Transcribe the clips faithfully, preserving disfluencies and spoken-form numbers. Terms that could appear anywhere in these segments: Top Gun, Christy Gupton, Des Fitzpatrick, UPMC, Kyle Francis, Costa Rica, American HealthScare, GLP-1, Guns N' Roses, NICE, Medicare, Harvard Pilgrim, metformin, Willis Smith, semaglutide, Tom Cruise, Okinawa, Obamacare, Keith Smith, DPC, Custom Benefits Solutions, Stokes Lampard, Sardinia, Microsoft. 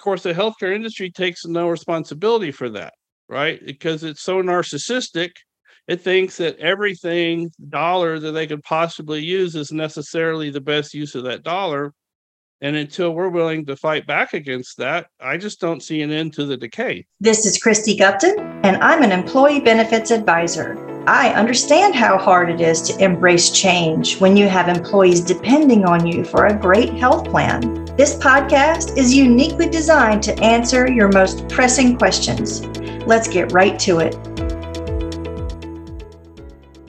course, the healthcare industry takes no responsibility for that, right? Because it's so narcissistic, it thinks that everything dollar that they could possibly use is necessarily the best use of that dollar. And until we're willing to fight back against that, I just don't see an end to the decay. This is Christy Gupton, and I'm an employee benefits advisor. I understand how hard it is to embrace change when you have employees depending on you for a great health plan. This podcast is uniquely designed to answer your most pressing questions. Let's get right to it.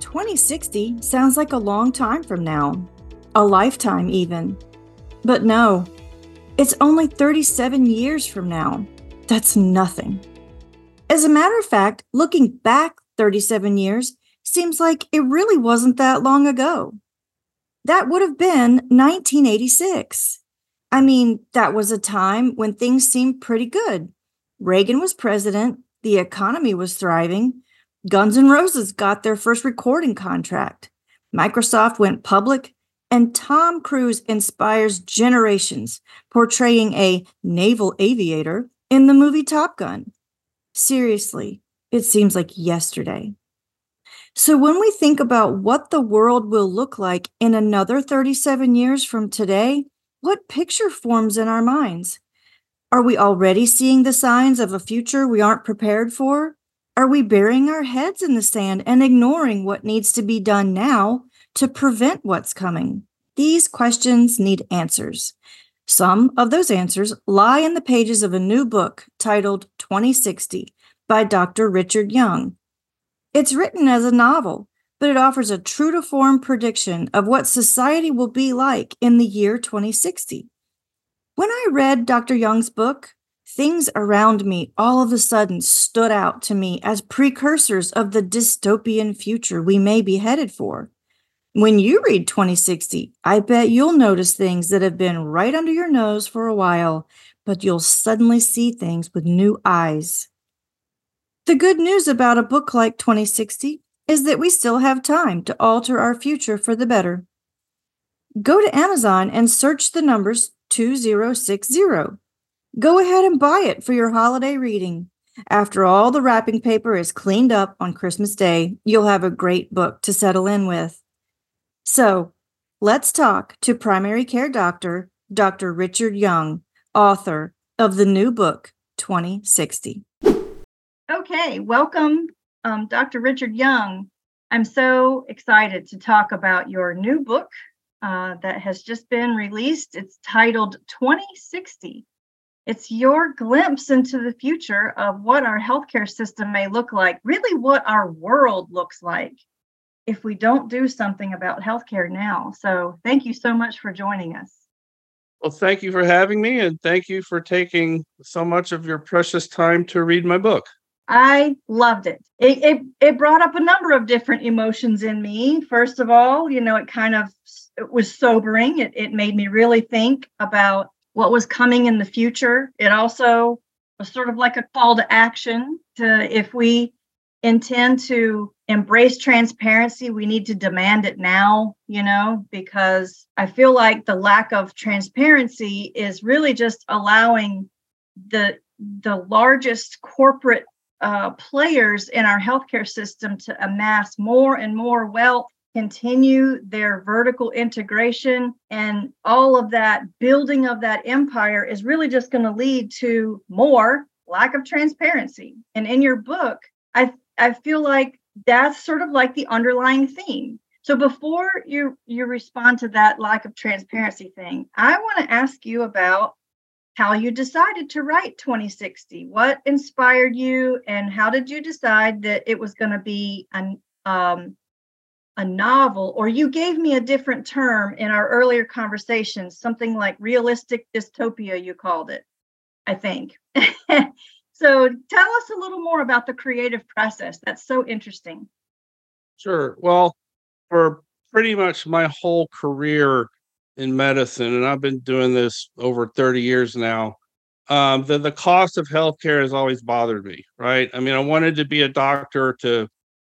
twenty sixty sounds like a long time from now, a lifetime even. But no, it's only thirty-seven years from now. That's nothing. As a matter of fact, looking back thirty-seven years seems like it really wasn't that long ago. That would have been nineteen eighty-six. I mean, that was a time when things seemed pretty good. Reagan was president, the economy was thriving, Guns N' Roses got their first recording contract, Microsoft went public, and Tom Cruise inspires generations, portraying a naval aviator in the movie Top Gun. Seriously, it seems like yesterday. So when we think about what the world will look like in another thirty-seven years from today, what picture forms in our minds? Are we already seeing the signs of a future we aren't prepared for? Are we burying our heads in the sand and ignoring what needs to be done now to prevent what's coming? These questions need answers. Some of those answers lie in the pages of a new book titled twenty sixty by Doctor Richard Young. It's written as a novel, but it offers a true-to-form prediction of what society will be like in the year twenty sixty. When I read Doctor Young's book, things around me all of a sudden stood out to me as precursors of the dystopian future we may be headed for. When you read twenty sixty, I bet you'll notice things that have been right under your nose for a while, but you'll suddenly see things with new eyes. The good news about a book like twenty sixty is that we still have time to alter our future for the better. Go to Amazon and search the numbers two thousand sixty. Go ahead and buy it for your holiday reading. After all the wrapping paper is cleaned up on Christmas Day, you'll have a great book to settle in with. So, let's talk to primary care doctor, Dr. Richard Young, author of the new book, twenty sixty. Okay, welcome, um, Doctor Richard Young. I'm so excited to talk about your new book uh, that has just been released. It's titled twenty sixty. It's your glimpse into the future of what our healthcare system may look like, really what our world looks like, if we don't do something about healthcare now. So thank you so much for joining us. Well, thank you for having me, and thank you for taking so much of your precious time to read my book. I loved it. It it, it brought up a number of different emotions in me. First of all, you know, it kind of it was sobering. It it made me really think about what was coming in the future. It also was sort of like a call to action to, if we intend to embrace transparency, we need to demand it now, you know, because I feel like the lack of transparency is really just allowing the the largest corporate uh, players in our healthcare system to amass more and more wealth, continue their vertical integration, and all of that building of that empire is really just going to lead to more lack of transparency. And in your book, I I feel like that's sort of like the underlying theme. So before you, you respond to that lack of transparency thing, I want to ask you about how you decided to write twenty sixty. What inspired you, and how did you decide that it was going to be an, um, a novel? Or you gave me a different term in our earlier conversations, something like realistic dystopia, you called it, I think. So tell us a little more about the creative process. That's so interesting. Sure. Well, for pretty much my whole career in medicine, and I've been doing this over thirty years now, um, the, the cost of healthcare has always bothered me, right? I mean, I wanted to be a doctor to,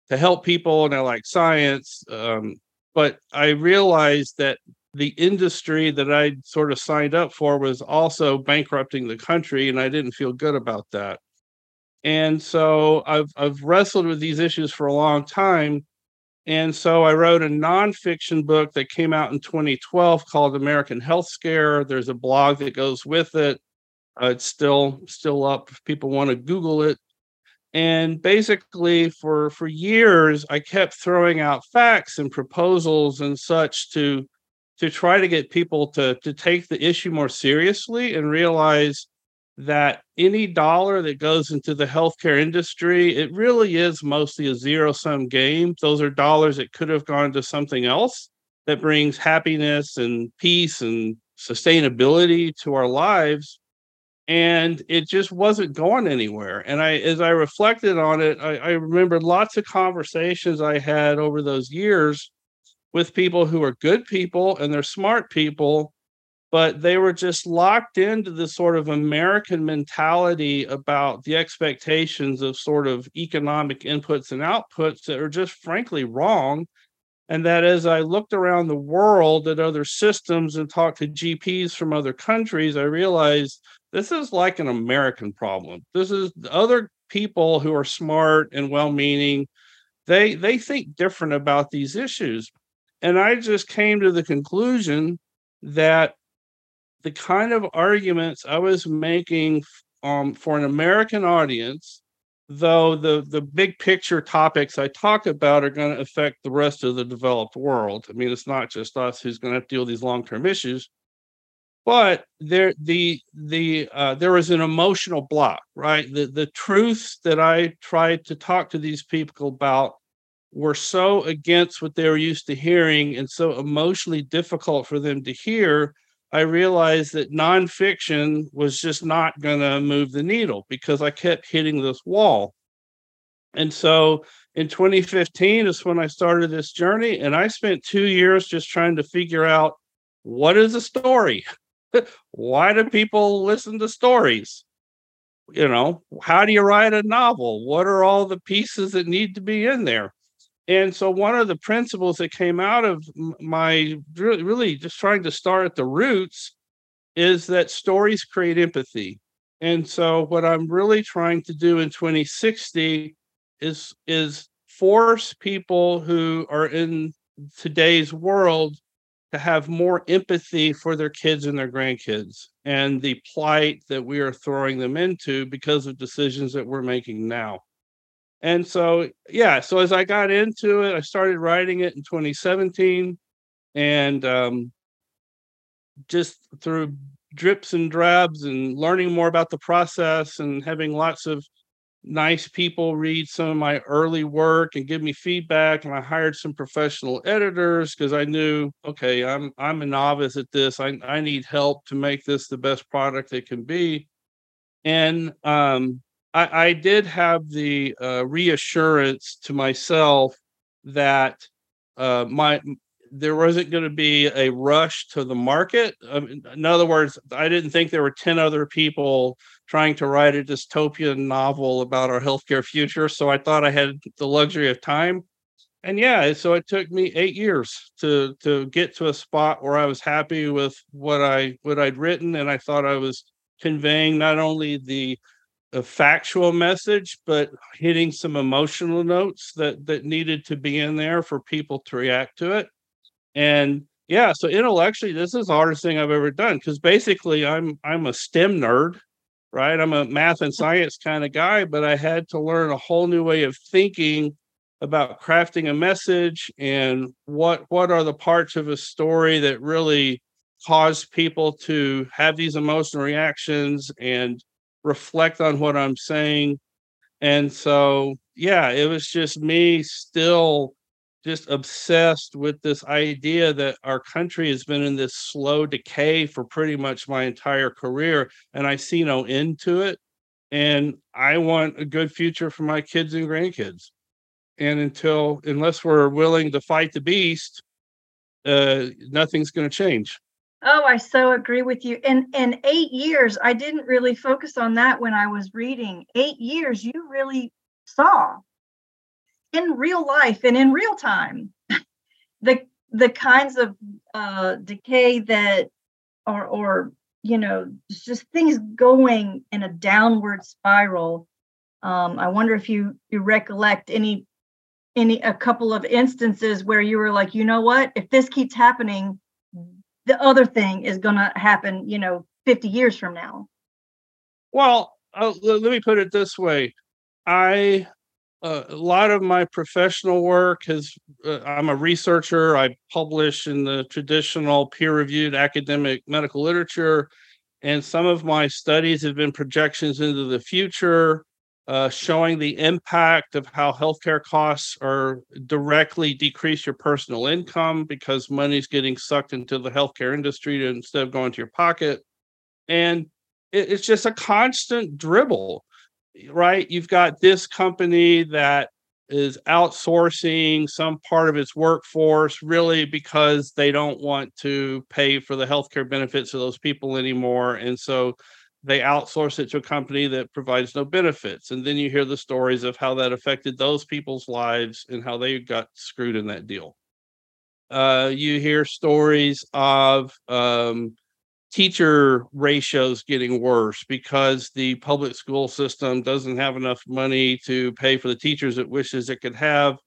to help people, and I like science, um, but I realized that the industry that I sort of signed up for was also bankrupting the country, and I didn't feel good about that. And so I've, I've wrestled with these issues for a long time. And so I wrote a nonfiction book that came out in twenty twelve called American HealthScare. There's a blog that goes with it. Uh, it's still still up if people want to Google it. And basically for, for years, I kept throwing out facts and proposals and such to, to try to get people to, to take the issue more seriously and realize that any dollar that goes into the healthcare industry, it really is mostly a zero-sum game. Those are dollars that could have gone to something else that brings happiness and peace and sustainability to our lives. And it just wasn't going anywhere. And I, as I reflected on it, I, I remembered lots of conversations I had over those years with people who are good people and they're smart people, but they were just locked into this sort of American mentality about the expectations of sort of economic inputs and outputs that are just frankly wrong. And that as I looked around the world at other systems and talked to G Ps from other countries, I realized this is like an American problem. This is other people who are smart and well-meaning. They, they think different about these issues. And I just came to the conclusion that the kind of arguments I was making um, for an American audience, though the, the big picture topics I talk about are going to affect the rest of the developed world. I mean, it's not just us who's going to have to deal with these long-term issues. But there, the the uh, there was an emotional block, right? The the truths that I tried to talk to these people about were so against what they were used to hearing and so emotionally difficult for them to hear. I realized that nonfiction was just not going to move the needle because I kept hitting this wall. And so in twenty fifteen is when I started this journey, and I spent two years just trying to figure out what is a story. Why do people listen to stories? You know, how do you write a novel? What are all the pieces that need to be in there? And so one of the principles that came out of my really just trying to start at the roots is that stories create empathy. And so what I'm really trying to do in twenty sixty is, is force people who are in today's world to have more empathy for their kids and their grandkids and the plight that we are throwing them into because of decisions that we're making now. And so, yeah, so as I got into it, I started writing it in twenty seventeen and um, just through drips and drabs and learning more about the process and having lots of nice people read some of my early work and give me feedback. And I hired some professional editors because I knew, okay, I'm I'm a novice at this. I, I need help to make this the best product it can be. And um, I, I did have the uh, reassurance to myself that uh, my there wasn't going to be a rush to the market. I mean, in other words, I didn't think there were ten other people trying to write a dystopian novel about our healthcare future. So I thought I had the luxury of time. And yeah, so it took me eight years to, to get to a spot where I was happy with what I, what I'd written. And I thought I was conveying not only the a factual message, but hitting some emotional notes that, that needed to be in there for people to react to it. And yeah, so intellectually, this is the hardest thing I've ever done because basically I'm I'm a STEM nerd, right? I'm a math and science kind of guy, but I had to learn a whole new way of thinking about crafting a message and what what are the parts of a story that really cause people to have these emotional reactions and reflect on what I'm saying. And so, yeah, it was just me still just obsessed with this idea that our country has been in this slow decay for pretty much my entire career, and I see no end to it. And I want a good future for my kids and grandkids. And until, unless we're willing to fight the beast, uh, nothing's going to change. Oh, I so agree with you. And and eight years, I didn't really focus on that when I was reading. Eight years, you really saw in real life and in real time, the the kinds of uh, decay that are, or, you know, just things going in a downward spiral. Um, I wonder if you, you recollect any, any, a couple of instances where you were like, you know what, if this keeps happening, the other thing is going to happen, you know, fifty years from now. Well, uh, let me put it this way. I, uh, a lot of my professional work has, uh, I'm a researcher. I publish in the traditional peer-reviewed academic medical literature. And some of my studies have been projections into the future, uh, showing the impact of how healthcare costs are directly decrease your personal income because money's getting sucked into the healthcare industry instead of going to your pocket. And it, it's just a constant dribble. Right. You've got this company that is outsourcing some part of its workforce really because they don't want to pay for the healthcare benefits of those people anymore. And so they outsource it to a company that provides no benefits. And then you hear the stories of how that affected those people's lives and how they got screwed in that deal. Uh, you hear stories of um teacher ratios getting worse because the public school system doesn't have enough money to pay for the teachers it wishes it could have.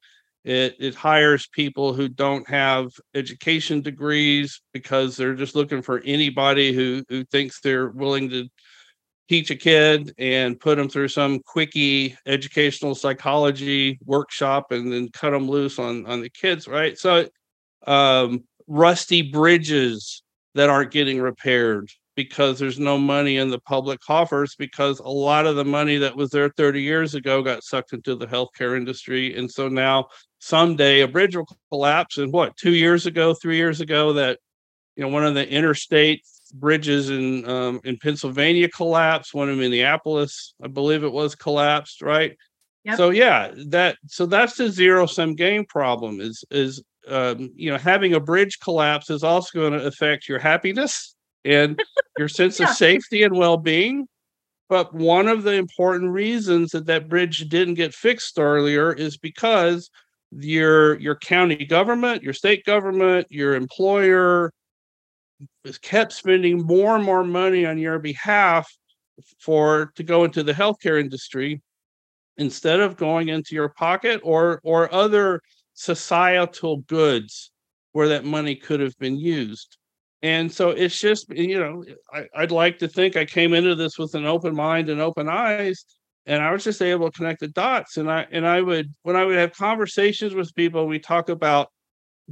It, it hires people who don't have education degrees because they're just looking for anybody who, who thinks they're willing to teach a kid and put them through some quickie educational psychology workshop and then cut them loose on, on the kids, right? So um, rusty bridges that aren't getting repaired because there's no money in the public coffers because a lot of the money that was there thirty years ago got sucked into the healthcare industry. And so now someday a bridge will collapse. And what, two years ago, three years ago, that, you know, one of the interstate bridges in um, in Pennsylvania collapsed, one in Minneapolis, I believe it was, collapsed, right? Yep. So yeah, that so that's the zero-sum game problem is is Um, you know, having a bridge collapse is also going to affect your happiness and your sense yeah. of safety and well-being. But one of the important reasons that that bridge didn't get fixed earlier is because your your county government, your state government, your employer has kept spending more and more money on your behalf for to go into the healthcare industry instead of going into your pocket or or other societal goods where that money could have been used. And so it's just, you know, I, I'd like to think I came into this with an open mind and open eyes, and I was just able to connect the dots. And I, and I would, when I would have conversations with people, we talk about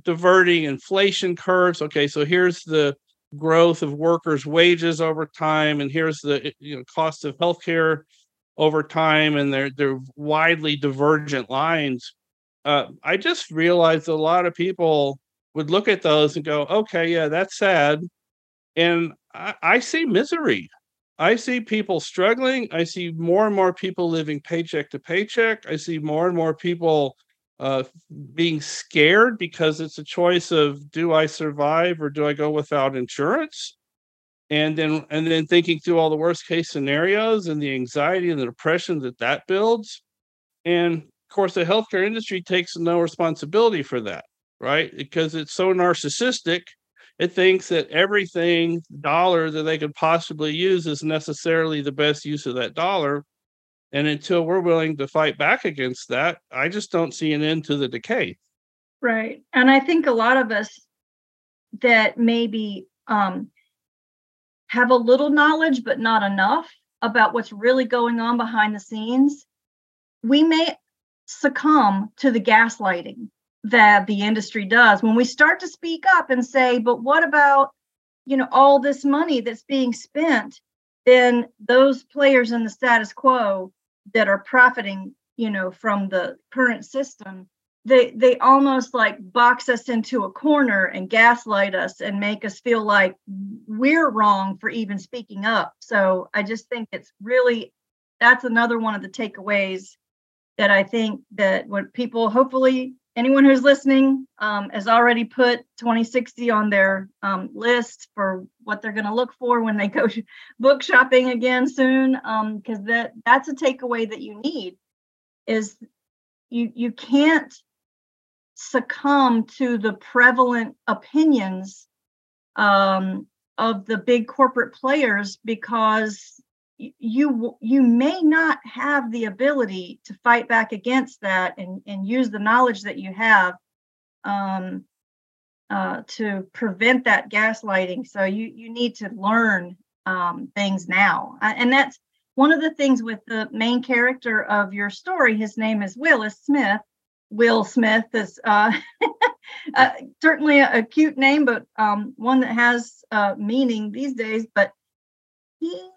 diverting inflation curves. Okay, so here's the growth of workers' wages over time, and here's the you know cost of healthcare over time, and they're they're widely divergent lines. Uh, I just realized a lot of people would look at those and go, okay, yeah, that's sad. And I, I see misery. I see people struggling. I see more and more people living paycheck to paycheck. I see more and more people uh, being scared because it's a choice of, do I survive or do I go without insurance? And then, and then thinking through all the worst case scenarios and the anxiety and the depression that that builds. And of course, the healthcare industry takes no responsibility for that, right? Because it's so narcissistic, it thinks that everything dollar that they could possibly use is necessarily the best use of that dollar. And until we're willing to fight back against that, I just don't see an end to the decay. Right. And I think a lot of us that maybe um, have a little knowledge, but not enough about what's really going on behind the scenes, we may succumb to the gaslighting that the industry does when we start to speak up and say, but what about, you know, all this money that's being spent? Then those players in the status quo that are profiting, you know, from the current system, they they almost like box us into a corner and gaslight us and make us feel like we're wrong for even speaking up. So I just think it's really, that's another one of the takeaways that I think that what people, hopefully anyone who's listening um, has already put twenty sixty on their um, list for what they're going to look for when they go book shopping again soon, because um, that that's a takeaway that you need is you you can't succumb to the prevalent opinions um, of the big corporate players, because you you may not have the ability to fight back against that and, and use the knowledge that you have um, uh, to prevent that gaslighting. So you, you need to learn um, things now. And that's one of the things with the main character of your story. His name is Willis Smith. Will Smith is uh, uh, certainly a, a cute name, but um, one that has uh, meaning these days. But he,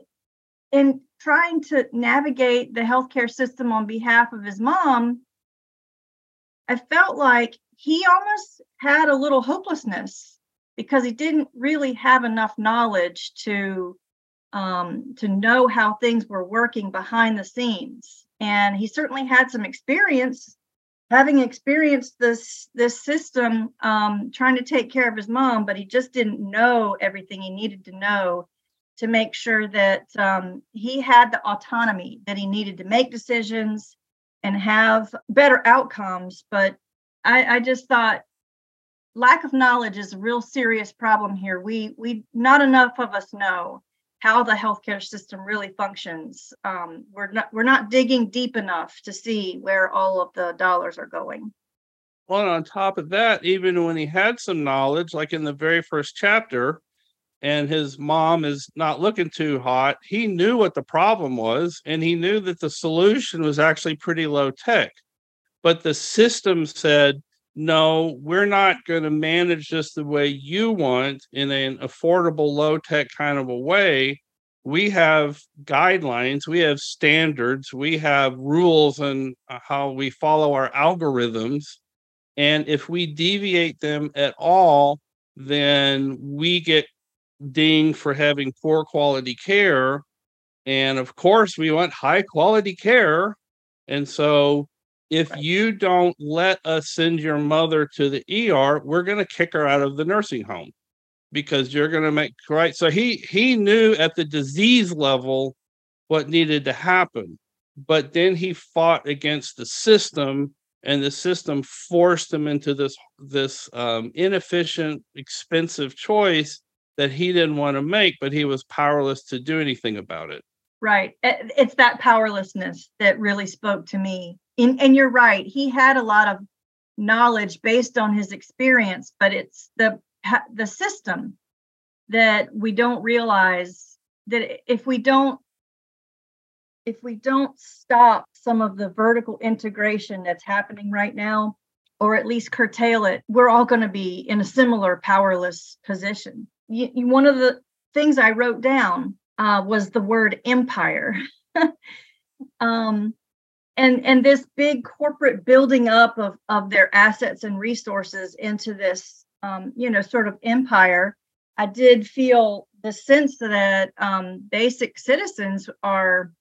in trying to navigate the healthcare system on behalf of his mom, I felt like he almost had a little hopelessness because he didn't really have enough knowledge to um, to know how things were working behind the scenes. And he certainly had some experience, having experienced this this system, um, trying to take care of his mom, but he just didn't know everything he needed to know to make sure that um, he had the autonomy that he needed to make decisions and have better outcomes. But I, I just thought lack of knowledge is a real serious problem here. We we not enough of us know how the healthcare system really functions. Um, we're not we're not digging deep enough to see where all of the dollars are going. Well, and on top of that, even when he had some knowledge, like in the very first chapter, and his mom is not looking too hot, he knew what the problem was, and he knew that the solution was actually pretty low tech. But the system said, no, we're not going to manage this the way you want in an affordable, low tech kind of a way. We have guidelines, we have standards, we have rules on how we follow our algorithms. And if we deviate them at all, then we get dinged for having poor quality care. And of course, we want high quality care. And so if you don't let us send your mother to the E R, we're going to kick her out of the nursing home because you're going to make, right? So he, he knew at the disease level what needed to happen, but then he fought against the system, and the system forced him into this, this um, inefficient, expensive choice that he didn't want to make, but he was powerless to do anything about it. Right. It's that powerlessness that really spoke to me. And, and you're right. He had a lot of knowledge based on his experience, but it's the the system that we don't realize that if we don't if we don't stop some of the vertical integration that's happening right now, or at least curtail it, we're all going to be in a similar powerless position. You, you, one of the things I wrote down uh, was the word empire. um, And and this big corporate building up of, of their assets and resources into this, um, you know, sort of empire, I did feel the sense that um, basic citizens are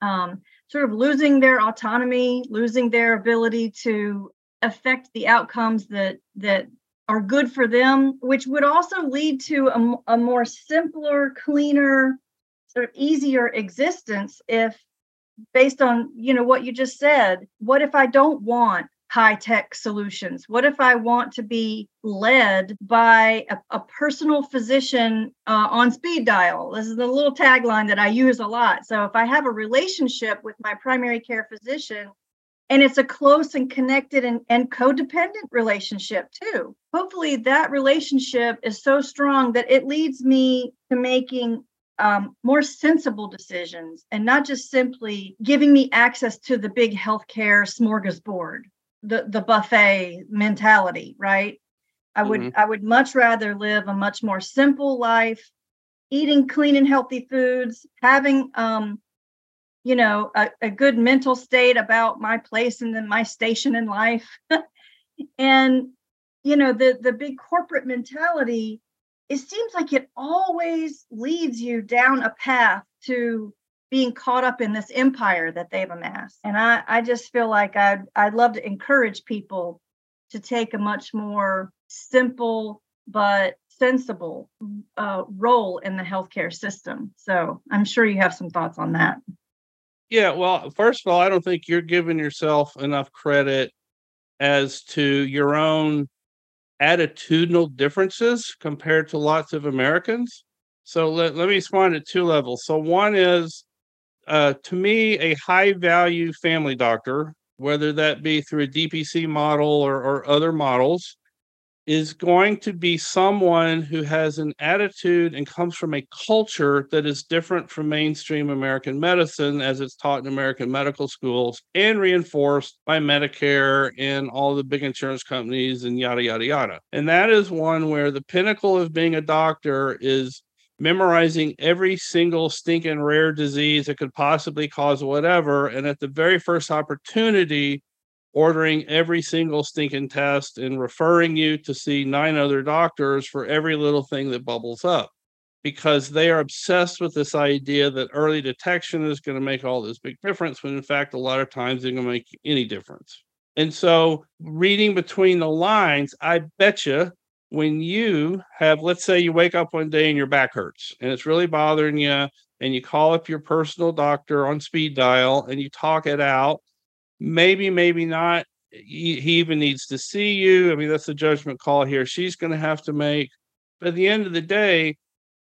um, sort of losing their autonomy, losing their ability to affect the outcomes that that are good for them, which would also lead to a, a more simpler, cleaner, sort of easier existence if, based on, you know, what you just said, what if I don't want high-tech solutions? What if I want to be led by a, a personal physician uh, on speed dial? This is the little tagline that I use a lot. So if I have a relationship with my primary care physician, and it's a close and connected and, and codependent relationship too, hopefully that relationship is so strong that it leads me to making Um, more sensible decisions, and not just simply giving me access to the big healthcare smorgasbord, the, the buffet mentality, right? I would mm-hmm. I would much rather live a much more simple life, eating clean and healthy foods, having um, you know, a, a good mental state about my place and then my station in life, and you know, the the big corporate mentality. It seems like it always leads you down a path to being caught up in this empire that they've amassed. And I, I just feel like I'd, I'd love to encourage people to take a much more simple but sensible uh, role in the healthcare system. So I'm sure you have some thoughts on that. Yeah, well, first of all, I don't think you're giving yourself enough credit as to your own attitudinal differences compared to lots of Americans. So let, let me respond at two levels. So one is, uh, to me, a high-value family doctor, whether that be through a D P C model or, or other models, is going to be someone who has an attitude and comes from a culture that is different from mainstream American medicine as it's taught in American medical schools and reinforced by Medicare and all the big insurance companies and yada, yada, yada. And that is one where the pinnacle of being a doctor is memorizing every single stinking rare disease that could possibly cause whatever. And at the very first opportunity, ordering every single stinking test and referring you to see nine other doctors for every little thing that bubbles up, because they are obsessed with this idea that early detection is going to make all this big difference, when in fact, a lot of times they're going to make any difference. And so reading between the lines, I bet you when you have, let's say you wake up one day and your back hurts and it's really bothering you, and you call up your personal doctor on speed dial and you talk it out. Maybe, maybe not. He even needs to see you. I mean, that's the judgment call here she's going to have to make. But at the end of the day,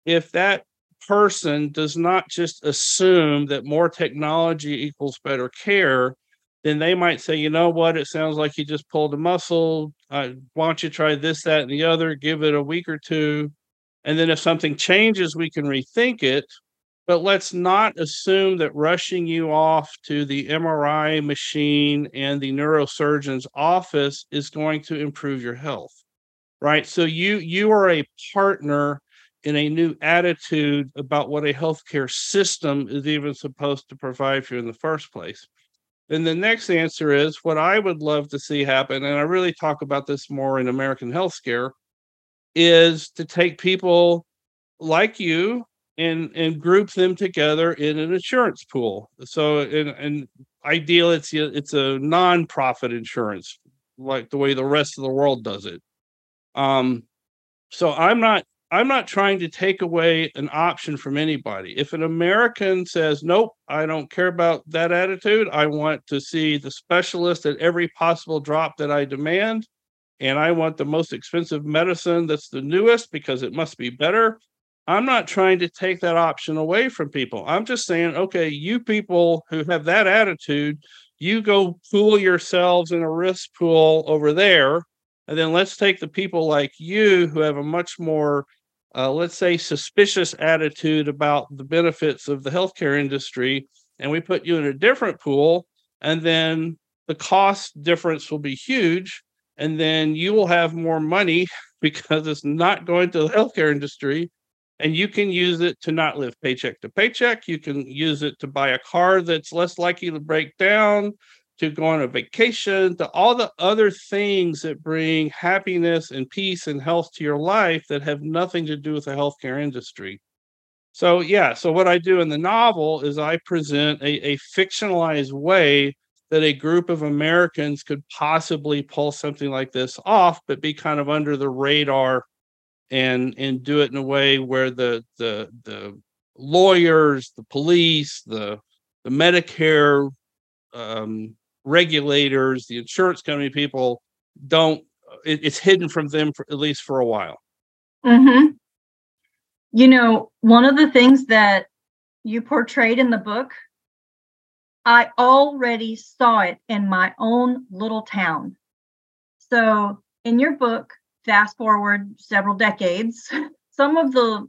if that person does not just assume that more technology equals better care, then they might say, you know what, it sounds like you just pulled a muscle. Uh, why don't you try this, that, and the other? Give it a week or two. And then if something changes, we can rethink it. But let's not assume that rushing you off to the M R I machine and the neurosurgeon's office is going to improve your health, right? So you, you are a partner in a new attitude about what a healthcare system is even supposed to provide for you in the first place. And the next answer is what I would love to see happen, and I really talk about this more in American HealthScare, is to take people like you And, and group them together in an insurance pool. So, and, and ideally, it's it's a nonprofit insurance, like the way the rest of the world does it. Um, so I'm not I'm not trying to take away an option from anybody. If an American says, "Nope, I don't care about that attitude. I want to see the specialist at every possible drop that I demand, and I want the most expensive medicine that's the newest because it must be better." I'm not trying to take that option away from people. I'm just saying, okay, you people who have that attitude, you go pool yourselves in a risk pool over there. And then let's take the people like you who have a much more, uh, let's say, suspicious attitude about the benefits of the healthcare industry, and we put you in a different pool. And then the cost difference will be huge. And then you will have more money because it's not going to the healthcare industry. And you can use it to not live paycheck to paycheck. You can use it to buy a car that's less likely to break down, to go on a vacation, to all the other things that bring happiness and peace and health to your life that have nothing to do with the healthcare industry. So, yeah, so what I do in the novel is I present a, a fictionalized way that a group of Americans could possibly pull something like this off, but be kind of under the radar and and do it in a way where the the the lawyers, the police, the the Medicare um, regulators, the insurance company people don't. It, it's hidden from them for, at least for a while. Mm-hmm. You know, one of the things that you portrayed in the book, I already saw it in my own little town. So in your book, fast forward several decades, some of the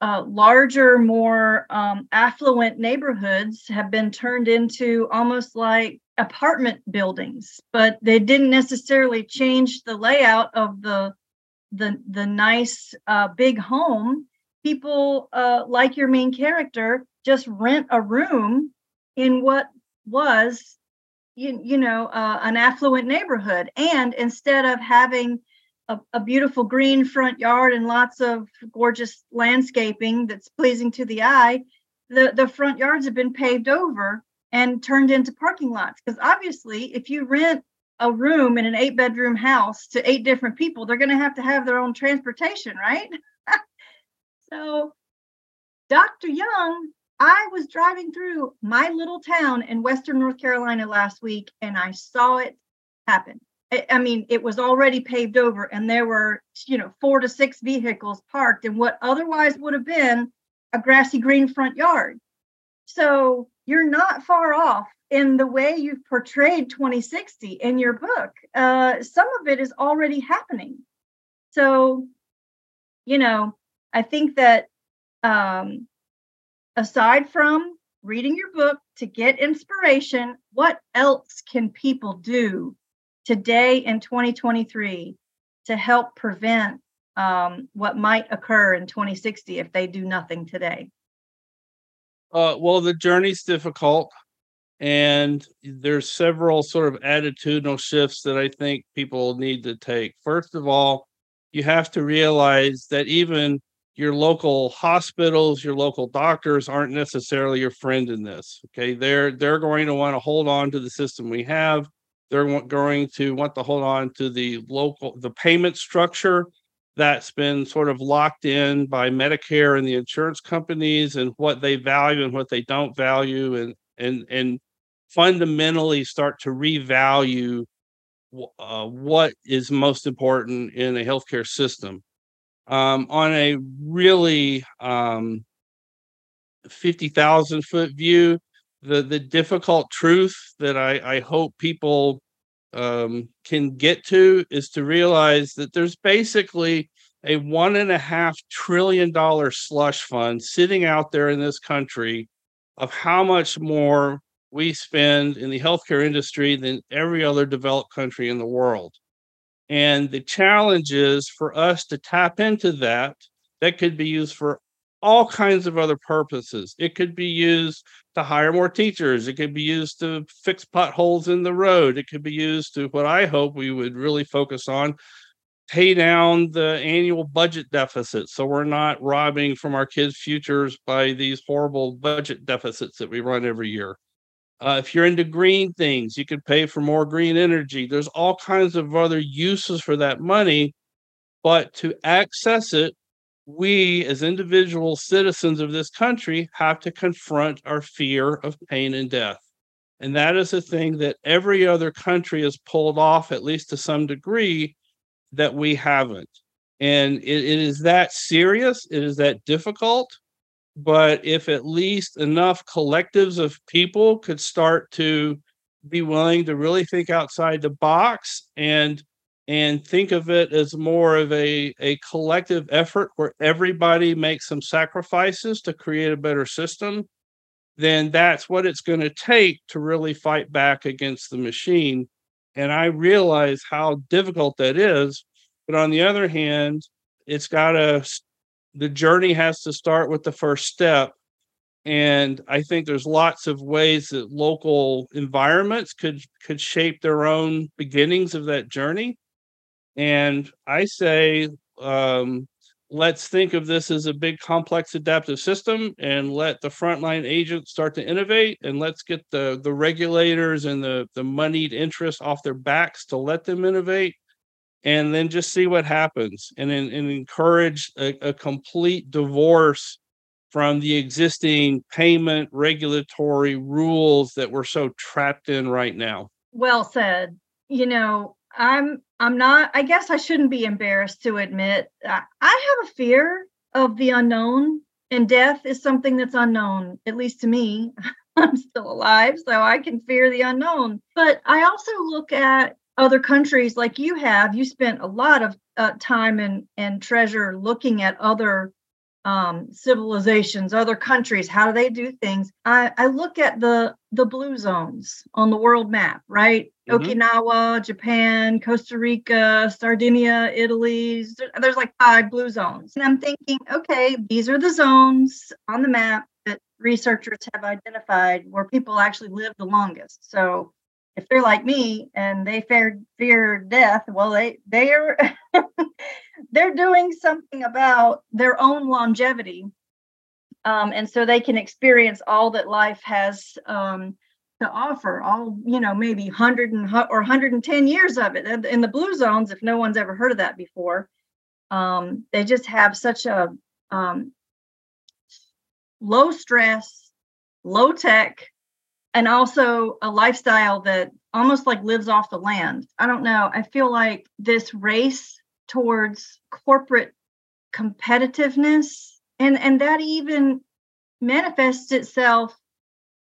uh, larger, more um, affluent neighborhoods have been turned into almost like apartment buildings, but they didn't necessarily change the layout of the the, the nice uh, big home. People uh, like your main character just rent a room in what was, you, you know, uh, an affluent neighborhood. And instead of having A, a beautiful green front yard and lots of gorgeous landscaping that's pleasing to the eye, the, the front yards have been paved over and turned into parking lots. Because obviously, if you rent a room in an eight bedroom house to eight different people, they're going to have to have their own transportation, right? So, Doctor Young, I was driving through my little town in Western North Carolina last week and I saw it happen. I mean, it was already paved over and there were, you know, four to six vehicles parked in what otherwise would have been a grassy green front yard. So you're not far off in the way you've portrayed twenty sixty in your book. Uh, some of it is already happening. So, you know, I think that um, aside from reading your book to get inspiration, what else can people do today in twenty twenty-three to help prevent um, what might occur in twenty sixty if they do nothing today? Uh, well, the journey's difficult, and there's several sort of attitudinal shifts that I think people need to take. First of all, you have to realize that even your local hospitals, your local doctors aren't necessarily your friend in this. Okay, they're they're going to want to hold on to the system we have. They're going to want to hold on to the local, the payment structure that's been sort of locked in by Medicare and the insurance companies and what they value and what they don't value, and and and fundamentally start to revalue uh, what is most important in a healthcare system. Um, on a really um, fifty thousand foot view, the the difficult truth that I, I hope people um, can get to is to realize that there's basically a one and a half trillion dollar slush fund sitting out there in this country of how much more we spend in the healthcare industry than every other developed country in the world. And the challenge is for us to tap into that. That could be used for all kinds of other purposes. It could be used to hire more teachers. It could be used to fix potholes in the road. It could be used to, what I hope we would really focus on, pay down the annual budget deficit, so we're not robbing from our kids' futures by these horrible budget deficits that we run every year. Uh, if you're into green things, you could pay for more green energy. There's all kinds of other uses for that money, but to access it, we as individual citizens of this country have to confront our fear of pain and death. And that is a thing that every other country has pulled off, at least to some degree, that we haven't. And it, it is that serious. It is that difficult. But if at least enough collectives of people could start to be willing to really think outside the box and and think of it as more of a, a collective effort where everybody makes some sacrifices to create a better system, then that's what it's going to take to really fight back against the machine. And I realize how difficult that is. But on the other hand, it's got to, the journey has to start with the first step. And I think there's lots of ways that local environments could, could shape their own beginnings of that journey. And I say, um, let's think of this as a big, complex, adaptive system, and let the frontline agents start to innovate, and let's get the, the regulators and the, the moneyed interests off their backs to let them innovate, and then just see what happens, and, and, and encourage a, a complete divorce from the existing payment regulatory rules that we're so trapped in right now. Well said. You know, I'm I'm not, I guess I shouldn't be embarrassed to admit, I, I have a fear of the unknown, and death is something that's unknown, at least to me. I'm still alive, so I can fear the unknown. But I also look at other countries like you have. You spent a lot of uh, time and, and treasure looking at other um, civilizations, other countries, how do they do things? I, I look at the, the blue zones on the world map, right? Mm-hmm. Okinawa, Japan, Costa Rica, Sardinia, Italy. There's like five blue zones. And I'm thinking, okay, these are the zones on the map that researchers have identified where people actually live the longest. So if they're like me and they fear, fear death, well, they they are they're doing something about their own longevity, um, and so they can experience all that life has um, to offer. All, you know, maybe one hundred and or one hundred ten years of it in the blue zones. If no one's ever heard of that before, um, they just have such a um, low stress, low tech, and also a lifestyle that almost like lives off the land. I don't know. I feel like this race towards corporate competitiveness, and, and that even manifests itself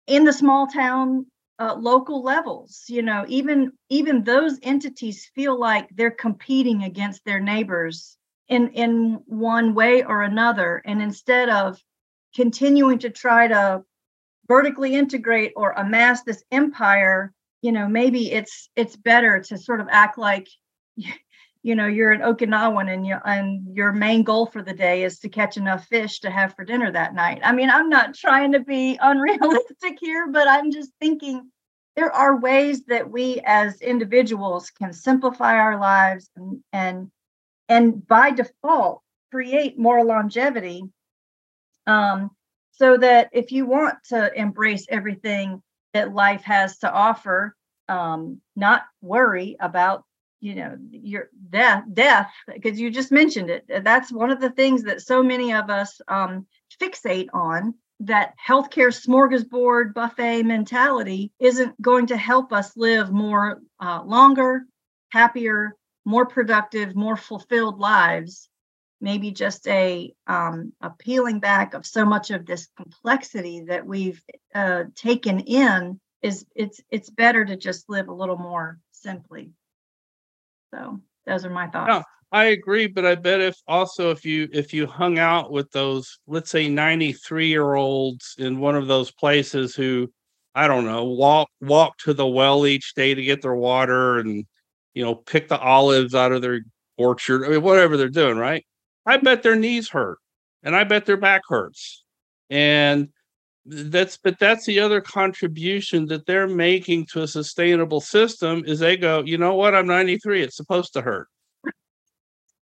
in the small town uh, local levels. You know, even even those entities feel like they're competing against their neighbors in, in one way or another. And instead of continuing to try to vertically integrate or amass this empire, you know, maybe it's it's better to sort of act like, you know, you're an Okinawan and you, and your main goal for the day is to catch enough fish to have for dinner that night. I mean, I'm not trying to be unrealistic here, but I'm just thinking there are ways that we as individuals can simplify our lives and and, and by default create more longevity, um, so that if you want to embrace everything that life has to offer, um, not worry about, you know, your death, death, because you just mentioned it. That's one of the things that so many of us um, fixate on, that healthcare smorgasbord buffet mentality isn't going to help us live more uh, longer, happier, more productive, more fulfilled lives. Maybe just a, um, a peeling back of so much of this complexity that we've uh, taken in is it's it's better to just live a little more simply. So those are my thoughts. No, I agree, but I bet if also if you if you hung out with those, let's say ninety-three year olds in one of those places who, I don't know, walk walk to the well each day to get their water and, you know, pick the olives out of their orchard, I mean, whatever they're doing, right? I bet their knees hurt and I bet their back hurts. And that's but that's the other contribution that they're making to a sustainable system is they go, you know what, I'm ninety-three, it's supposed to hurt.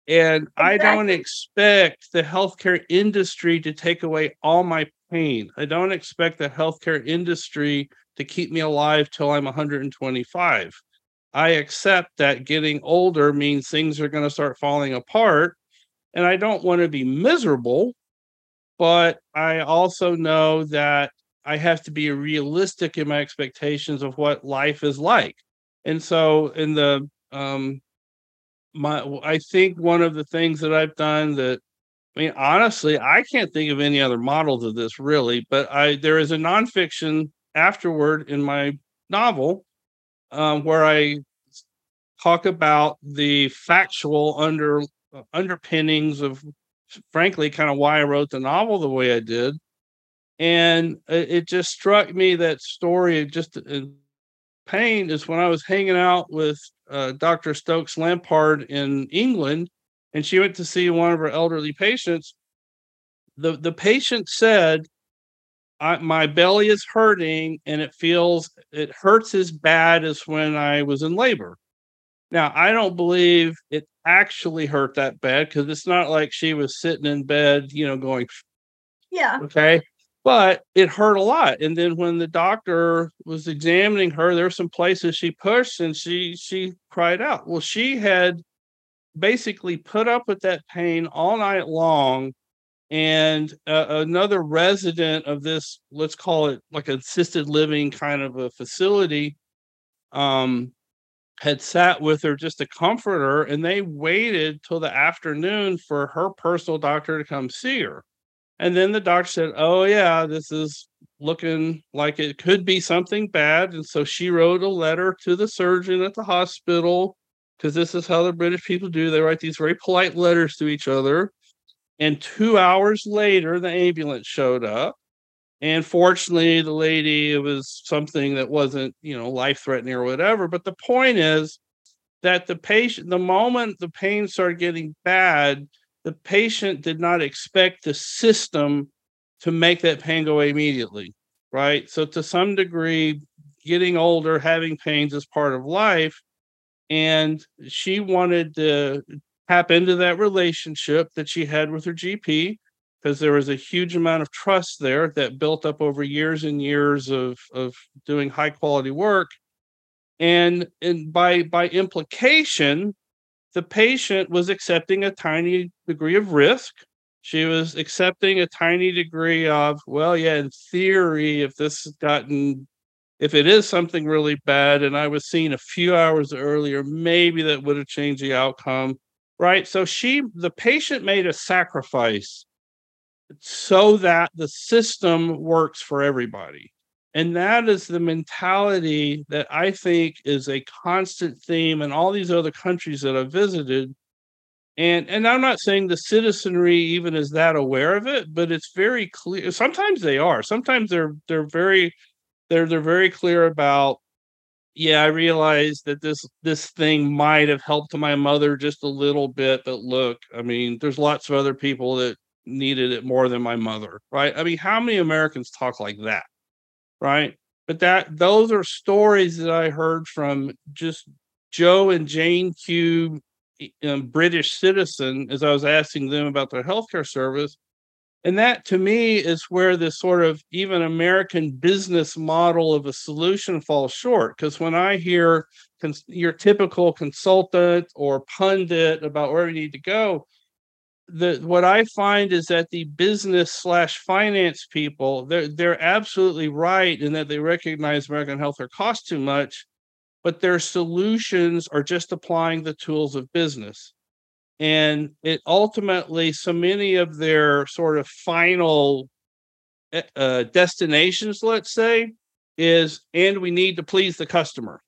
And exactly. I don't expect the healthcare industry to take away all my pain. I don't expect the healthcare industry to keep me alive till I'm one hundred twenty-five. I accept that getting older means things are going to start falling apart, and I don't want to be miserable. But I also know that I have to be realistic in my expectations of what life is like. And so in the, um, my, I think one of the things that I've done that, I mean, honestly, I can't think of any other models of this really, but I, there is a nonfiction afterward in my novel um, where I talk about the factual under uh, underpinnings of, frankly, kind of why I wrote the novel the way I did. And it just struck me, that story of just uh, pain is when I was hanging out with uh, Doctor Stokes Lampard in England, and she went to see one of her elderly patients. The, the patient said, I, my belly is hurting and it feels, it hurts as bad as when I was in labor. Now, I don't believe it actually hurt that bad, because it's not like she was sitting in bed, you know, going, yeah, okay, but it hurt a lot. And then when the doctor was examining her, there were some places she pushed and she she cried out. Well, she had basically put up with that pain all night long. And uh, another resident of this, let's call it like assisted living kind of a facility, um, had sat with her just to comfort her, and they waited till the afternoon for her personal doctor to come see her. And then the doctor said, oh yeah, this is looking like it could be something bad. And so she wrote a letter to the surgeon at the hospital, because this is how the British people do. They write these very polite letters to each other. And two hours later, the ambulance showed up. And fortunately, the lady, it was something that wasn't, you know, life-threatening or whatever. But the point is that the patient, the moment the pain started getting bad, the patient did not expect the system to make that pain go away immediately, right? So to some degree, getting older, having pains is part of life. And she wanted to tap into that relationship that she had with her G P, because there was a huge amount of trust there that built up over years and years of, of doing high quality work. And, and by, by implication, the patient was accepting a tiny degree of risk. She was accepting a tiny degree of, well, yeah, in theory, if this has gotten if it is something really bad and I was seen a few hours earlier, maybe that would have changed the outcome, right? So she, the patient made a sacrifice so that the system works for everybody. And that is the mentality that I think is a constant theme in all these other countries that I've visited. And and I'm not saying the citizenry even is that aware of it, but it's very clear. Sometimes they are. Sometimes they're they're very they're they're very clear about, yeah, I realize that this this thing might have helped my mother just a little bit, but look, I mean, there's lots of other people that needed it more than my mother, right? I mean, how many Americans talk like that? Right. But that those are stories that I heard from just Joe and Jane Q, um, British citizen, as I was asking them about their healthcare service. And that to me is where this sort of even American business model of a solution falls short. Because when I hear cons- your typical consultant or pundit about where we need to go, The, what I find is that the business slash finance people, they're, they're absolutely right in that they recognize American healthcare costs too much, but their solutions are just applying the tools of business. And it ultimately, so many of their sort of final uh, destinations, let's say, is, and we need to please the customer,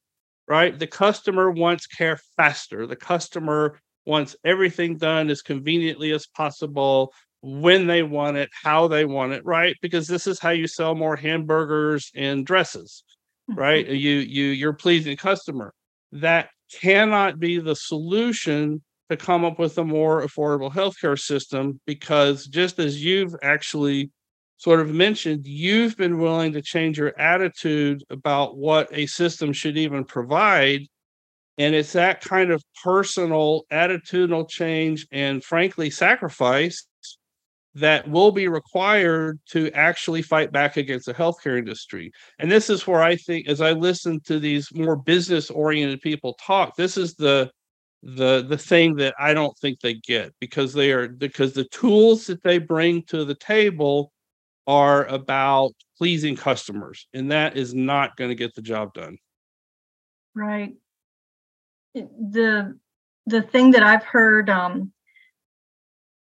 right? The customer wants care faster. The customer wants everything done as conveniently as possible, when they want it, how they want it, right? Because this is how you sell more hamburgers and dresses, right? Mm-hmm. You you you're pleasing the customer. That cannot be the solution to come up with a more affordable healthcare system, because just as you've actually sort of mentioned, you've been willing to change your attitude about what a system should even provide. And it's that kind of personal, attitudinal change and, frankly, sacrifice that will be required to actually fight back against the healthcare industry. And this is where I think, as I listen to these more business-oriented people talk, this is the the the thing that I don't think they get, because they are because the tools that they bring to the table are about pleasing customers, and that is not going to get the job done. Right. The the thing that I've heard um,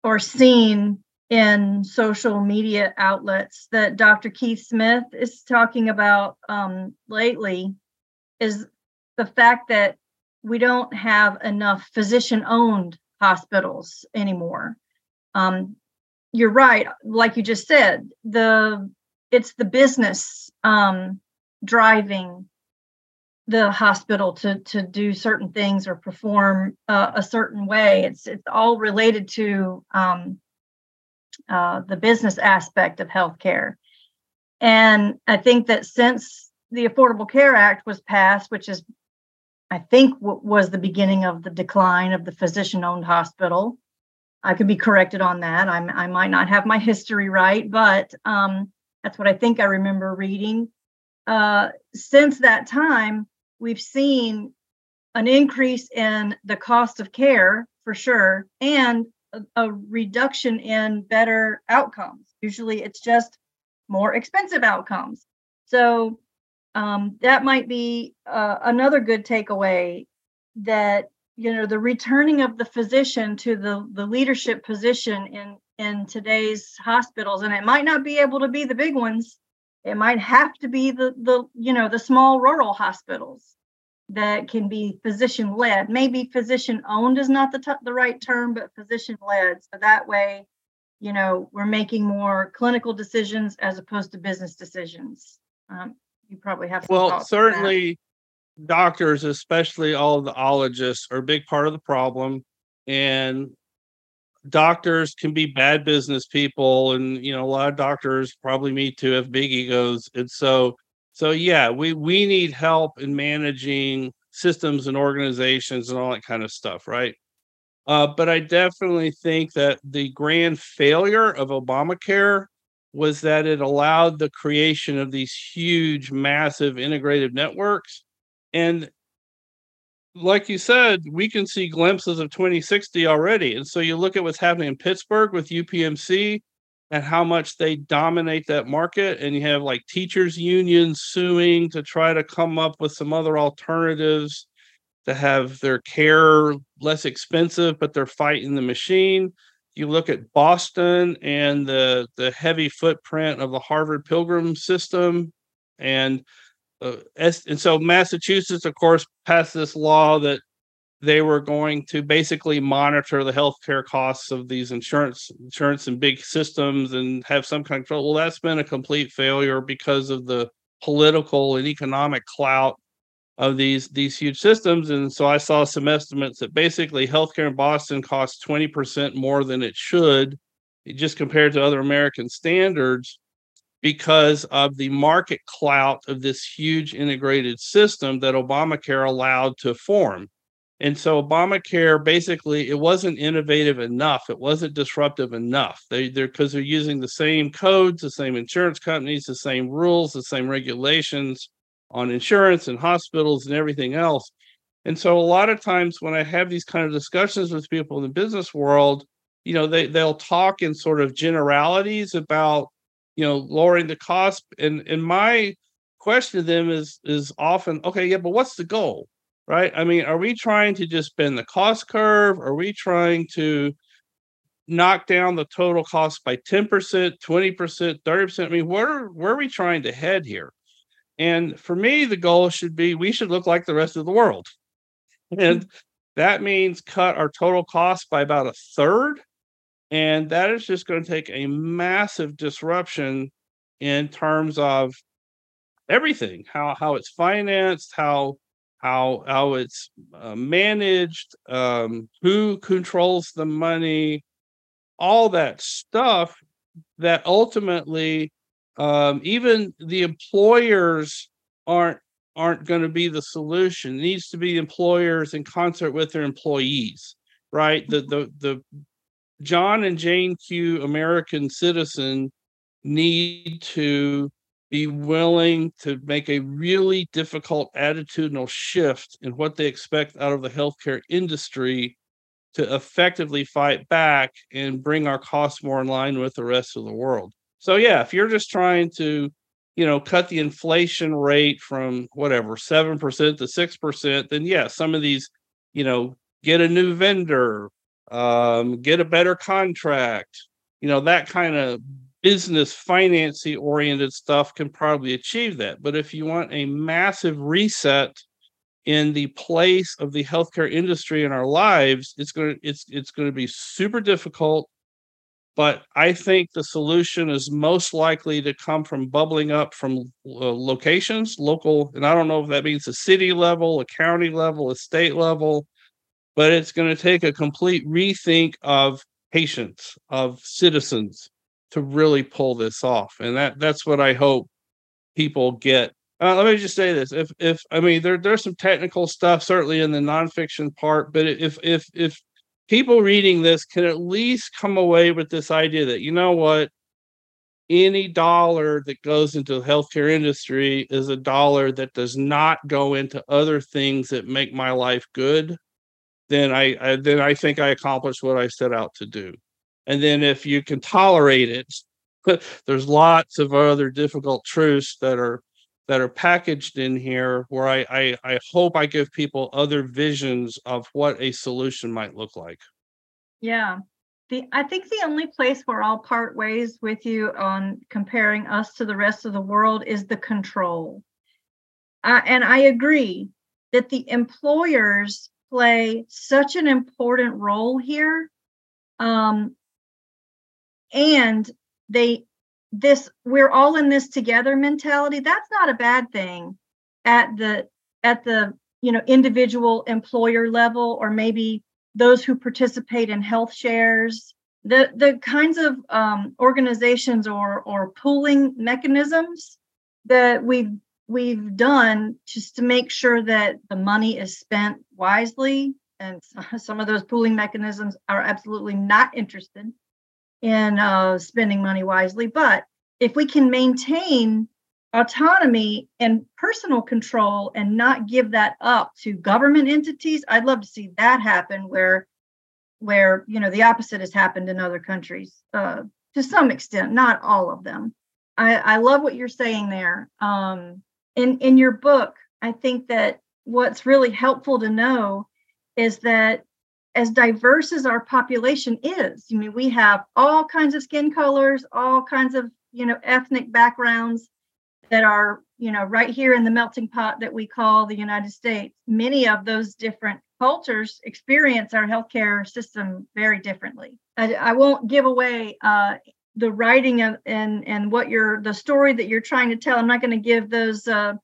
or seen in social media outlets that Doctor Keith Smith is talking about um, lately is the fact that we don't have enough physician-owned hospitals anymore. Um, you're right, like you just said, the it's the business um, driving the hospital to to do certain things or perform uh, a certain way. It's it's all related to um, uh, the business aspect of healthcare. And I think that since the Affordable Care Act was passed, which is, I think, w- was the beginning of the decline of the physician-owned hospital. I could be corrected on that. I'm, I might not have my history right, but um, that's what I think I remember reading. Uh, since that time, we've seen an increase in the cost of care, for sure, and a, a reduction in better outcomes. Usually it's just more expensive outcomes. So um, that might be uh, another good takeaway, that, you know, the returning of the physician to the, the leadership position in, in today's hospitals, and it might not be able to be the big ones. It might have to be the, the, you know, the small rural hospitals that can be physician led. Maybe physician owned is not the t- the right term, but physician led. So that way, you know, we're making more clinical decisions as opposed to business decisions. Um, you probably have some well, certainly doctors, especially all the ologists, are a big part of the problem. And doctors can be bad business people, and, you know, a lot of doctors, probably me too, have big egos. And so, so yeah, we, we need help in managing systems and organizations and all that kind of stuff, right? Uh, but I definitely think that the grand failure of Obamacare was that it allowed the creation of these huge, massive integrated networks. And like you said, we can see glimpses of twenty sixty already. And so you look at what's happening in Pittsburgh with U P M C, at how much they dominate that market. And you have like teachers unions suing to try to come up with some other alternatives to have their care less expensive, but they're fighting the machine. You look at Boston and the, the heavy footprint of the Harvard Pilgrim system. And, uh, and so Massachusetts, of course, passed this law that they were going to basically monitor the healthcare costs of these insurance insurance and big systems and have some control. Well, that's been a complete failure because of the political and economic clout of these these huge systems. And so I saw some estimates that basically healthcare in Boston costs twenty percent more than it should, just compared to other American standards, because of the market clout of this huge integrated system that Obamacare allowed to form. And so Obamacare, basically, it wasn't innovative enough. It wasn't disruptive enough. They, they're because they're using the same codes, the same insurance companies, the same rules, the same regulations on insurance and hospitals and everything else. And so a lot of times when I have these kind of discussions with people in the business world, you know, they, they'll talk in sort of generalities about, you know, lowering the cost. And, and my question to them is, is often, okay, yeah, but what's the goal? Right? I mean, are we trying to just bend the cost curve? Are we trying to knock down the total cost by ten percent, twenty percent, thirty percent? I mean, where, where are we trying to head here? And for me, the goal should be we should look like the rest of the world. And that means cut our total cost by about a third. And that is just going to take a massive disruption in terms of everything, how, how it's financed, how How how it's uh, managed, um, who controls the money, all that stuff that ultimately um, even the employers aren't aren't going to be the solution. It needs to be employers in concert with their employees, right? The the the John and Jane Q American citizen need to be willing to make a really difficult attitudinal shift in what they expect out of the healthcare industry to effectively fight back and bring our costs more in line with the rest of the world. So yeah, if you're just trying to, you know, cut the inflation rate from whatever, seven percent to six percent, then yeah, some of these, you know, get a new vendor, um, get a better contract, you know, that kind of business financing oriented stuff can probably achieve that. But if you want a massive reset in the place of the healthcare industry in our lives, it's going to, it's, it's going to be super difficult. But I think the solution is most likely to come from bubbling up from uh, locations, local, and I don't know if that means a city level, a county level, a state level, but it's going to take a complete rethink of patients, of citizens, to really pull this off. And that that's what I hope people get. Uh, let me just say this. If, if I mean, there there's some technical stuff, certainly in the nonfiction part, but if if if people reading this can at least come away with this idea that, you know what, any dollar that goes into the healthcare industry is a dollar that does not go into other things that make my life good, then I, I then I think I accomplished what I set out to do. And then if you can tolerate it, there's lots of other difficult truths that are that are packaged in here where I, I, I hope I give people other visions of what a solution might look like. Yeah, the I think the only place where I'll part ways with you on comparing us to the rest of the world is the control. Uh, and I agree that the employers play such an important role here. Um, And they, this, we're all in this together mentality. That's not a bad thing at the, at the, you know, individual employer level, or maybe those who participate in health shares, the, the kinds of um, organizations or, or pooling mechanisms that we've, we've done just to make sure that the money is spent wisely. And some of those pooling mechanisms are absolutely not interested in uh, spending money wisely. But if we can maintain autonomy and personal control and not give that up to government entities, I'd love to see that happen where, where you know, the opposite has happened in other countries. Uh, to some extent, not all of them. I, I love what you're saying there. Um, in, in your book, I think that what's really helpful to know is that as diverse as our population is, I mean, we have all kinds of skin colors, all kinds of, you know, ethnic backgrounds that are, you know, right here in the melting pot that we call the United States. Many of those different cultures experience our healthcare system very differently. I, I won't give away uh, the writing of, and and what you're, the story that you're trying to tell. I'm not going to give those uh,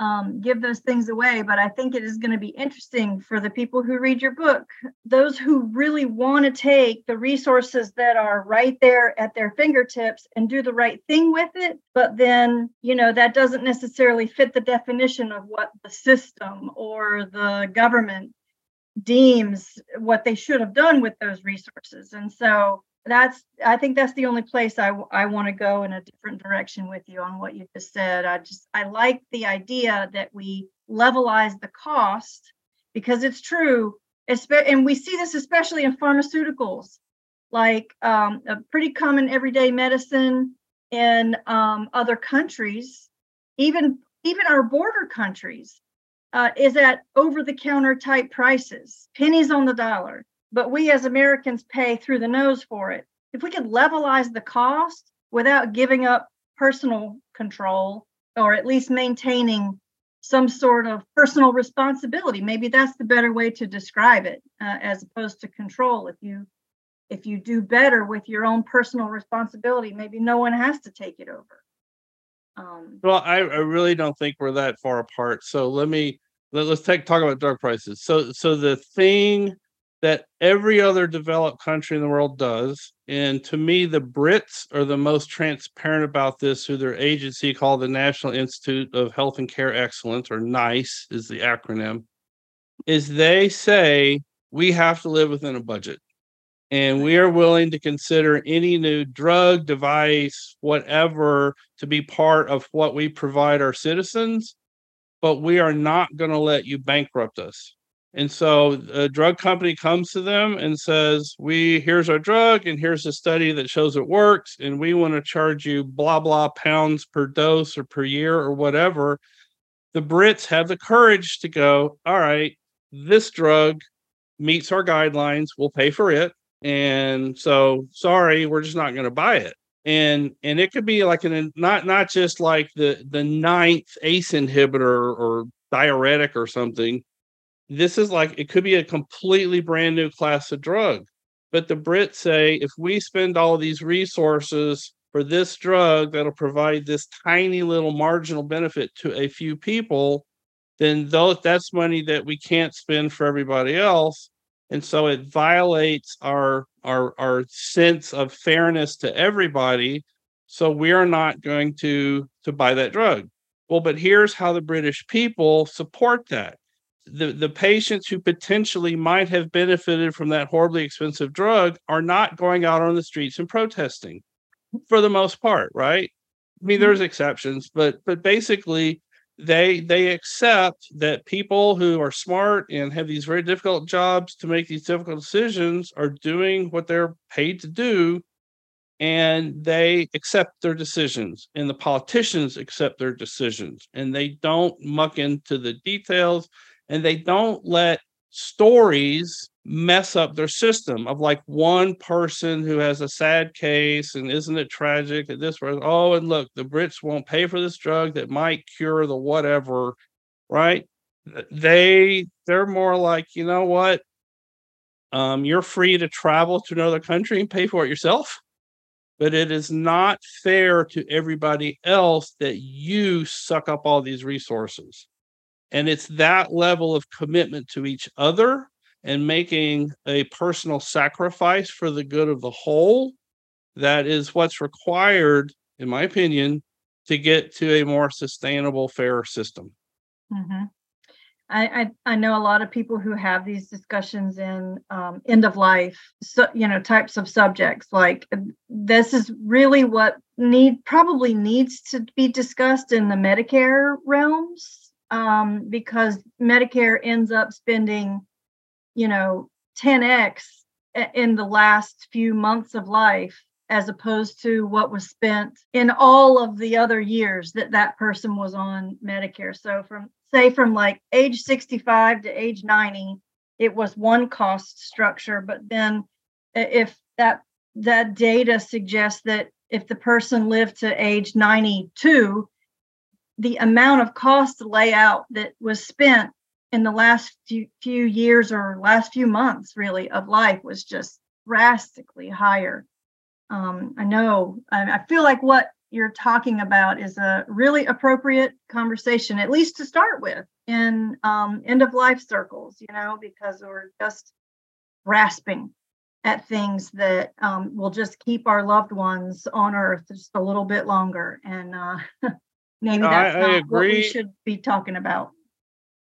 um, give those things away, but I think it is going to be interesting for the people who read your book, those who really want to take the resources that are right there at their fingertips and do the right thing with it. But then, you know, that doesn't necessarily fit the definition of what the system or the government deems what they should have done with those resources. And so that's, I think that's the only place I, I want to go in a different direction with you on what you just said. I just, I like the idea that we levelize the cost, because it's true. And we see this especially in pharmaceuticals, like um, a pretty common everyday medicine in um, other countries, even, even our border countries, uh, is at over-the-counter type prices, pennies on the dollar. But we as Americans pay through the nose for it. If we could levelize the cost without giving up personal control, or at least maintaining some sort of personal responsibility, maybe that's the better way to describe it, uh, as opposed to control. If you if you do better with your own personal responsibility, maybe no one has to take it over. Um, well, I, I really don't think we're that far apart. So let me let, let's take talk about drug prices. So so the thing that every other developed country in the world does. And to me, the Brits are the most transparent about this through their agency called the National Institute of Health and Care Excellence, or NICE is the acronym, is they say we have to live within a budget. And we are willing to consider any new drug, device, whatever, to be part of what we provide our citizens, but we are not going to let you bankrupt us. And so a drug company comes to them and says, we, here's our drug and here's a study that shows it works. And we want to charge you blah, blah pounds per dose or per year or whatever. The Brits have the courage to go, all right, this drug meets our guidelines. We'll pay for it. And so, sorry, we're just not going to buy it. And and it could be like an, not, not just like the, the ninth A C E inhibitor or diuretic or something. This is like, it could be a completely brand new class of drug. But the Brits say, if we spend all of these resources for this drug that'll provide this tiny little marginal benefit to a few people, then that's money that we can't spend for everybody else. And so it violates our, our, our sense of fairness to everybody. So we are not going to, to buy that drug. Well, but here's how the British people support that. The, the patients who potentially might have benefited from that horribly expensive drug are not going out on the streets and protesting for the most part, right? I mean, there's exceptions, but but basically they they accept that people who are smart and have these very difficult jobs to make these difficult decisions are doing what they're paid to do, and they accept their decisions, and the politicians accept their decisions, and they don't muck into the details. And they don't let stories mess up their system of like one person who has a sad case and isn't it tragic that this was, oh, and look, the Brits won't pay for this drug that might cure the whatever, right? They, they're more like, you know what? Um, you're free to travel to another country and pay for it yourself, but it is not fair to everybody else that you suck up all these resources. And it's that level of commitment to each other and making a personal sacrifice for the good of the whole that is what's required, in my opinion, to get to a more sustainable, fair system. Mm-hmm. I, I I know a lot of people who have these discussions in um, end of life, so, you know, types of subjects. Like this is really what need probably needs to be discussed in the Medicare realms. Um, because Medicare ends up spending, you know, ten X in the last few months of life as opposed to what was spent in all of the other years that that person was on Medicare. So from, say, from like age sixty-five to age ninety, it was one cost structure. But then if that that data suggests that if the person lived to age ninety-two, the amount of cost layout that was spent in the last few, few years or last few months, really, of life was just drastically higher. Um, I know, I, I feel like what you're talking about is a really appropriate conversation, at least to start with, in um, end-of-life circles, you know, because we're just grasping at things that um, will just keep our loved ones on Earth just a little bit longer. And uh, maybe that's I, not I agree. What we should be talking about.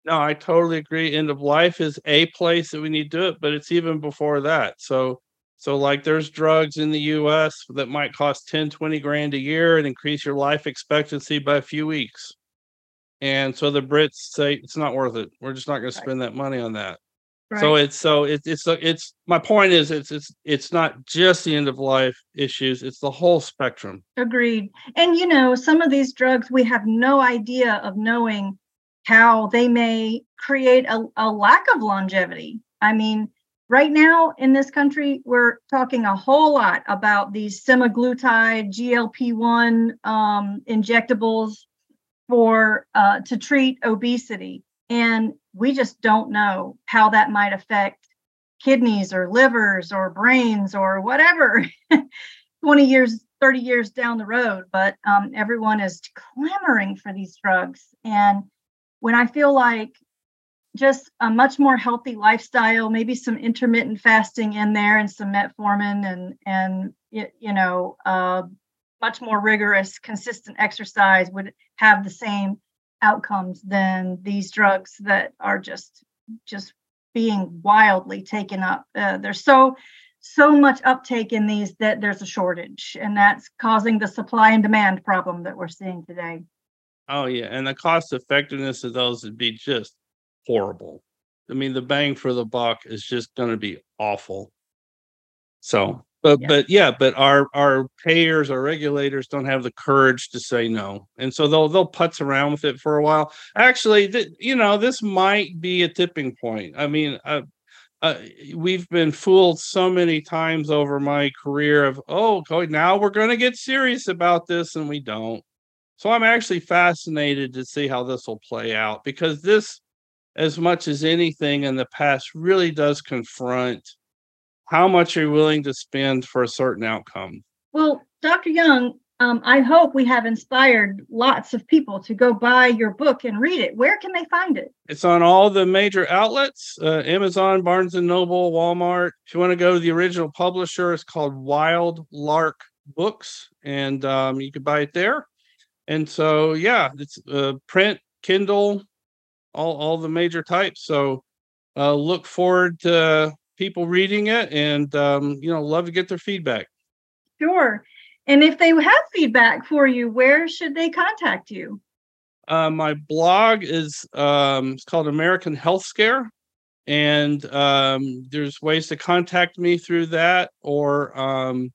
No, I totally agree. End of life is a place that we need to do it, but it's even before that. So, so like there's drugs in the U S that might cost ten, twenty grand a year and increase your life expectancy by a few weeks. And so the Brits say it's not worth it. We're just not going to spend that money on that. Right. So it's so it's it's it's my point is it's it's it's not just the end of life issues, it's the whole spectrum. Agreed. And you know, some of these drugs we have no idea of knowing how they may create a, a lack of longevity. I mean, right now in this country, we're talking a whole lot about these semaglutide G L P one um, injectables for uh, to treat obesity. And we just don't know how that might affect kidneys or livers or brains or whatever twenty years, thirty years down the road. But um, everyone is clamoring for these drugs. And when I feel like just a much more healthy lifestyle, maybe some intermittent fasting in there and some metformin and, and you know, uh, much more rigorous, consistent exercise would have the same outcomes than these drugs that are just just being wildly taken up. Uh, there's so so much uptake in these that there's a shortage, and that's causing the supply and demand problem that we're seeing today. Oh yeah, and the cost effectiveness of those would be just horrible. I mean, the bang for the buck is just going to be awful. So, but yeah. but yeah, but our our payers, our regulators don't have the courage to say no, and so they'll they'll putz around with it for a while. Actually, th- you know, this might be a tipping point. I mean, uh, uh, we've been fooled so many times over my career of oh, now we're going to get serious about this, and we don't. So I'm actually fascinated to see how this will play out, because this, as much as anything in the past, really does confront how much you're willing to spend for a certain outcome. Well, Doctor Young, um, I hope we have inspired lots of people to go buy your book and read it. Where can they find it? It's on all the major outlets, uh, Amazon, Barnes and Noble, Walmart. If you want to go to the original publisher, it's called Wild Lark Books, and um, you can buy it there. And so, yeah, it's uh, print, Kindle, all, all the major types. So uh, look forward to people reading it and, um, you know, love to get their feedback. Sure. And if they have feedback for you, where should they contact you? Uh, my blog is um, it's called American HealthScare. And um, there's ways to contact me through that or um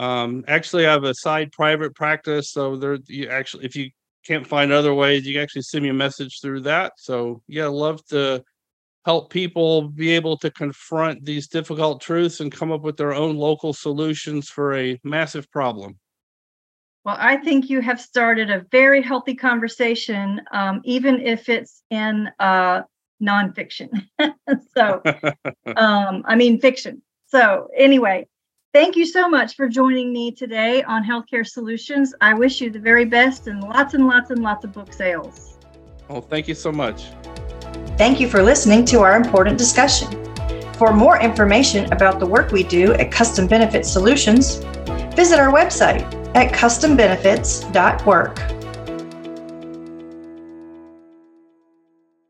Um, actually, I have a side private practice, so there you actually, if you can't find other ways, you can actually send me a message through that. So yeah, love to help people be able to confront these difficult truths and come up with their own local solutions for a massive problem. Well, I think you have started a very healthy conversation, um, even if it's in uh, nonfiction. so, um, I mean, fiction. So anyway. Thank you so much for joining me today on Healthcare Solutions. I wish you the very best and lots and lots and lots of book sales. Oh, thank you so much. Thank you for listening to our important discussion. For more information about the work we do at Custom Benefits Solutions, visit our website at custom benefits dot org.